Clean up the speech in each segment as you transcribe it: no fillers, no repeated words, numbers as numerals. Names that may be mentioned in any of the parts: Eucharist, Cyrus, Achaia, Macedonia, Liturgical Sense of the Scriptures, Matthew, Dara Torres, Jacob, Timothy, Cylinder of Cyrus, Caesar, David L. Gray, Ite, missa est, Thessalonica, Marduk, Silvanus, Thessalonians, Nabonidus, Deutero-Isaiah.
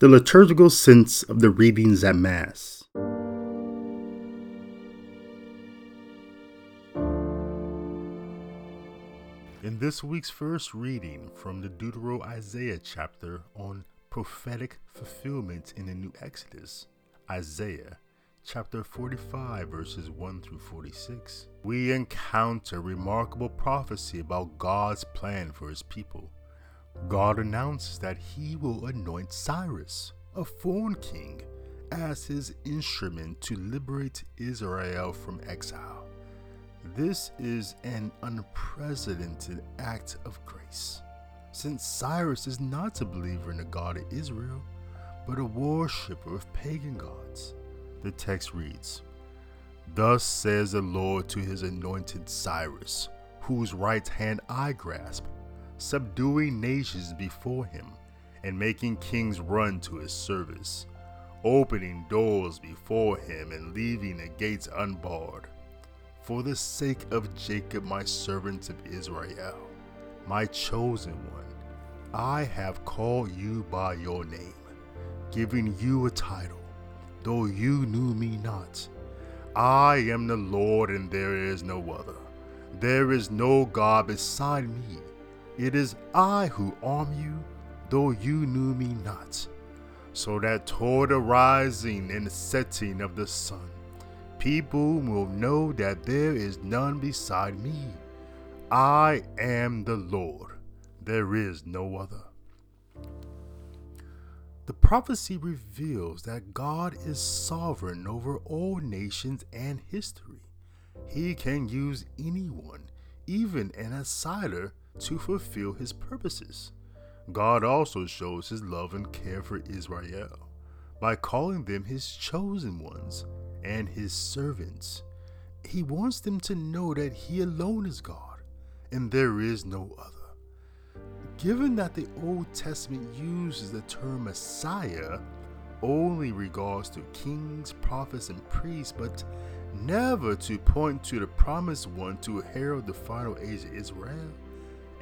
the liturgical sense of the readings at Mass. In this week's first reading from the Deutero-Isaiah chapter on prophetic fulfillment in the New Exodus, Isaiah chapter 45 verses 1 through 46, we encounter remarkable prophecy about God's plan for his people. God announces that he will anoint Cyrus, a foreign king, as his instrument to liberate Israel from exile. This is an unprecedented act of grace, since Cyrus is not a believer in the God of Israel, but a worshiper of pagan gods. The text reads, "Thus says the Lord to his anointed Cyrus, whose right hand I grasp, subduing nations before him, and making kings run to his service, opening doors before him and leaving the gates unbarred. For the sake of Jacob, my servant of Israel, my chosen one, I have called you by your name, giving you a title, though you knew me not. I am the Lord, and there is no other. There is no God beside me. It is I who arm you, though you knew me not, so that toward the rising and setting of the sun, people will know that there is none beside me. I am the Lord, there is no other." The prophecy reveals that God is sovereign over all nations and history. He can use anyone, even an outsider, to fulfill his purposes. God also shows his love and care for Israel by calling them his chosen ones and his servants. He wants them to know that he alone is God and there is no other. Given that the Old Testament uses the term Messiah only in regards to kings, prophets, and priests, but never to point to the promised one to herald the final age of Israel,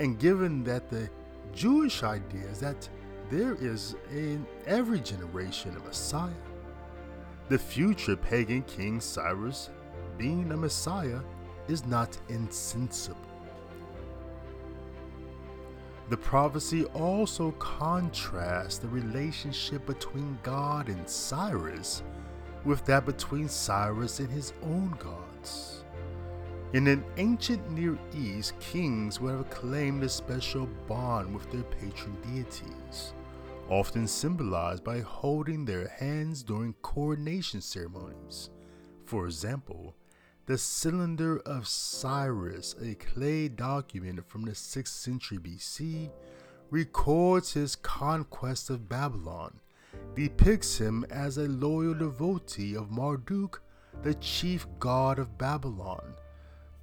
and given that the Jewish idea is that there is in every generation a Messiah, the future pagan king Cyrus being a Messiah is not insensible. The prophecy also contrasts the relationship between God and Cyrus with that between Cyrus and his own gods. In an ancient Near East, kings would have claimed a special bond with their patron deities, often symbolized by holding their hands during coronation ceremonies. For example, the Cylinder of Cyrus, a clay document from the 6th century BC, records his conquest of Babylon, depicts him as a loyal devotee of Marduk, the chief god of Babylon.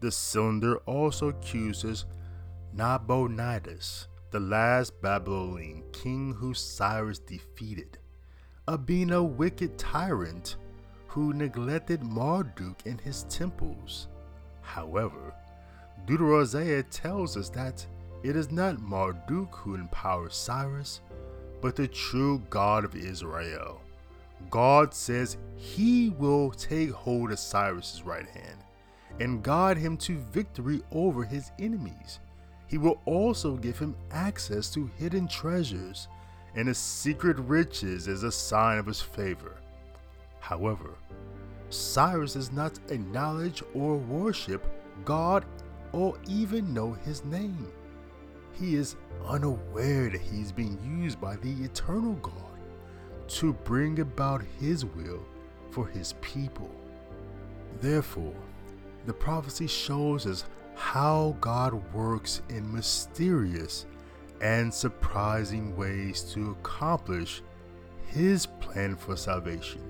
The cylinder also accuses Nabonidus, the last Babylonian king who Cyrus defeated, of being a wicked tyrant who neglected Marduk and his temples. However, Deutero-Isaiah tells us that it is not Marduk who empowers Cyrus, but the true God of Israel. God says he will take hold of Cyrus's right hand and guide him to victory over his enemies. He will also give him access to hidden treasures and his secret riches as a sign of his favor. However, Cyrus does not acknowledge or worship God or even know his name. He is unaware that he is being used by the eternal God to bring about his will for his people. Therefore, the prophecy shows us how God works in mysterious and surprising ways to accomplish his plan for salvation.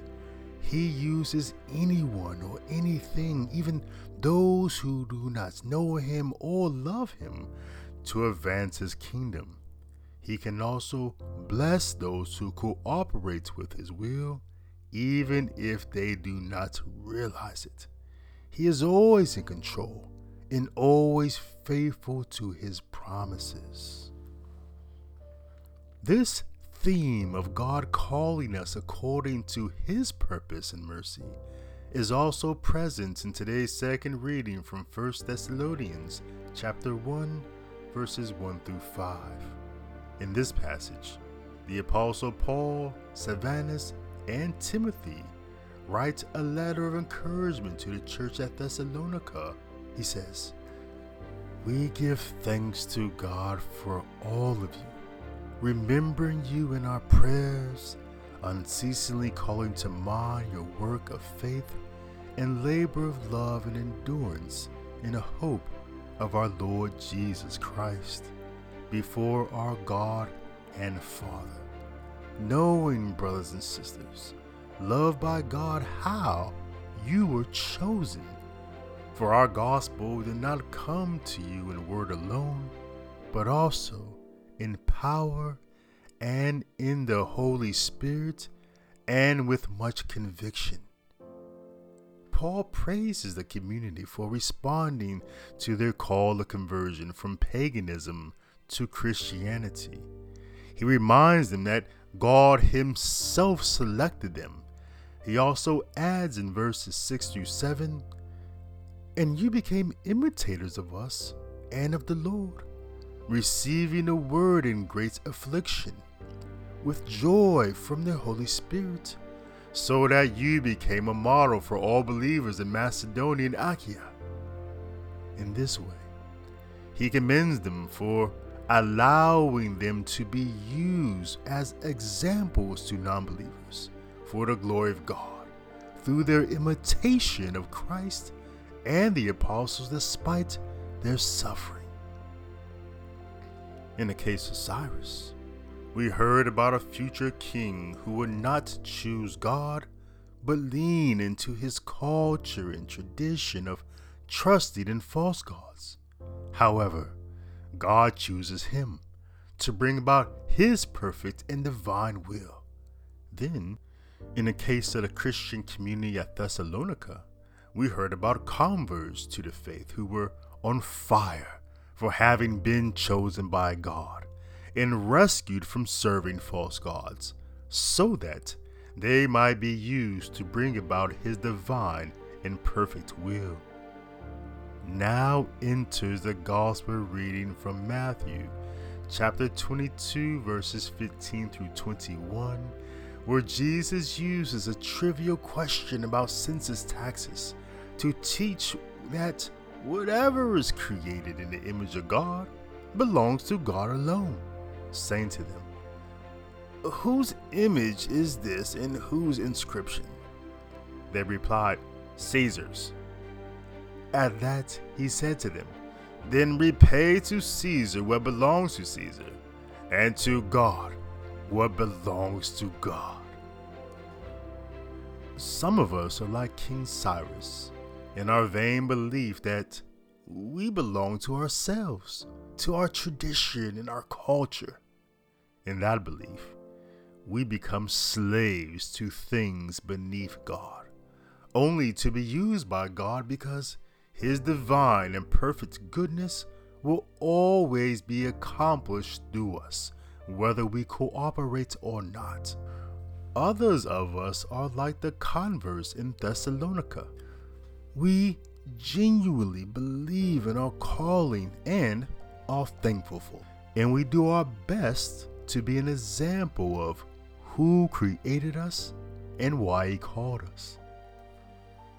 He uses anyone or anything, even those who do not know him or love him, to advance his kingdom. He can also bless those who cooperate with his will, even if they do not realize it. He is always in control and always faithful to his promises. This theme of God calling us according to His purpose and mercy is also present in today's second reading from 1 Thessalonians chapter 1, verses 1 through 5. In this passage, the Apostle Paul, Silvanus, and Timothy write a letter of encouragement to the church at Thessalonica. He says, "We give thanks to God for all of you, remembering you in our prayers, unceasingly calling to mind your work of faith and labor of love and endurance in the hope of our Lord Jesus Christ before our God and Father, knowing, brothers and sisters, loved by God, how you were chosen. For our gospel did not come to you in word alone, but also in power and in the Holy Spirit and with much conviction." Paul praises the community for responding to their call to conversion from paganism to Christianity. He reminds them that God Himself selected them. He also adds in verses 6 through 7, "And you became imitators of us and of the Lord, receiving the word in great affliction, with joy from the Holy Spirit, so that you became a model for all believers in Macedonia and Achaia." In this way, he commends them for allowing them to be used as examples to non-believers for the glory of God through their imitation of Christ and the apostles despite their suffering. In the case of Cyrus, we heard about a future king who would not choose God, but lean into his culture and tradition of trusting in false gods. However, God chooses him to bring about His perfect and divine will. Then, in the case of the Christian community at Thessalonica, we heard about converts to the faith who were on fire for having been chosen by God and rescued from serving false gods, so that they might be used to bring about His divine and perfect will. Now enters the gospel reading from Matthew chapter 22, verses 15 through 21, where Jesus uses a trivial question about census taxes to teach that whatever is created in the image of God belongs to God alone, saying to them, "Whose image is this and whose inscription?" They replied, "Caesar's." At that He said to them, "Then repay to Caesar what belongs to Caesar, and to God what belongs to God." Some of us are like King Cyrus in our vain belief that we belong to ourselves, to our tradition and our culture. In that belief, we become slaves to things beneath God, only to be used by God because His divine and perfect goodness will always be accomplished through us, whether we cooperate or not. Others of us are like the converts in Thessalonica. We genuinely believe in our calling and are thankful for, and we do our best to be an example of who created us and why He called us.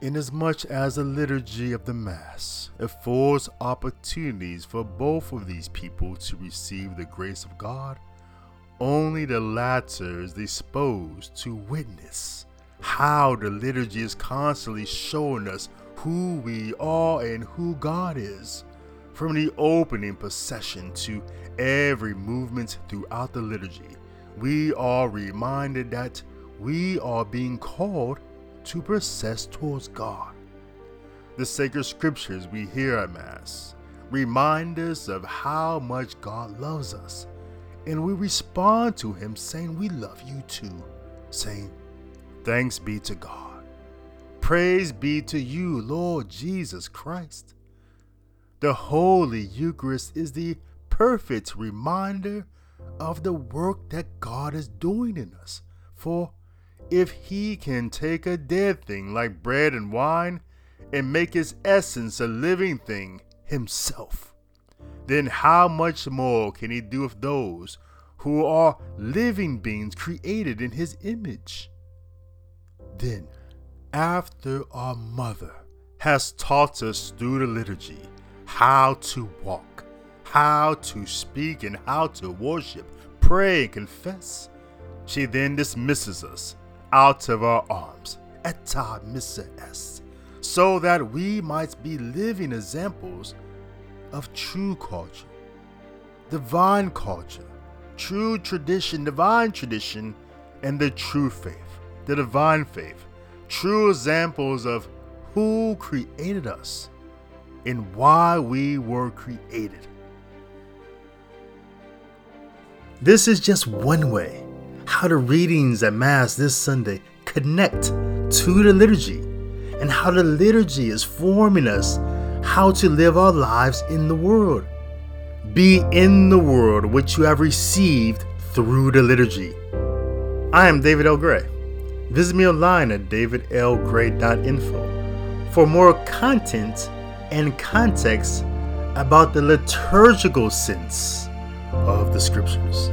Inasmuch as the liturgy of the Mass affords opportunities for both of these people to receive the grace of God, only the latter is disposed to witness how the liturgy is constantly showing us who we are and who God is. From the opening procession to every movement throughout the liturgy, we are reminded that we are being called to process towards God. The sacred scriptures we hear at Mass remind us of how much God loves us, and we respond to Him saying, "We love you too," saying, "Thanks be to God. Praise be to you, Lord Jesus Christ." The Holy Eucharist is the perfect reminder of the work that God is doing in us. For if he can take a dead thing like bread and wine and make its essence a living thing himself, then how much more can he do with those who are living beings created in his image? Then, after our mother has taught us through the liturgy how to walk, how to speak, and how to worship, pray, and confess, she then dismisses us out of our arms, Ite, missa est, so that we might be living examples of true culture, divine culture, true tradition, divine tradition, and the true faith, the divine faith, true examples of who created us and why we were created. This is just one way how the readings at Mass this Sunday connect to the liturgy, and how the liturgy is forming us how to live our lives in the world. Be in the world which you have received through the liturgy. I am David L. Gray. Visit me online at davidlgray.info for more content and context about the liturgical sense of the scriptures.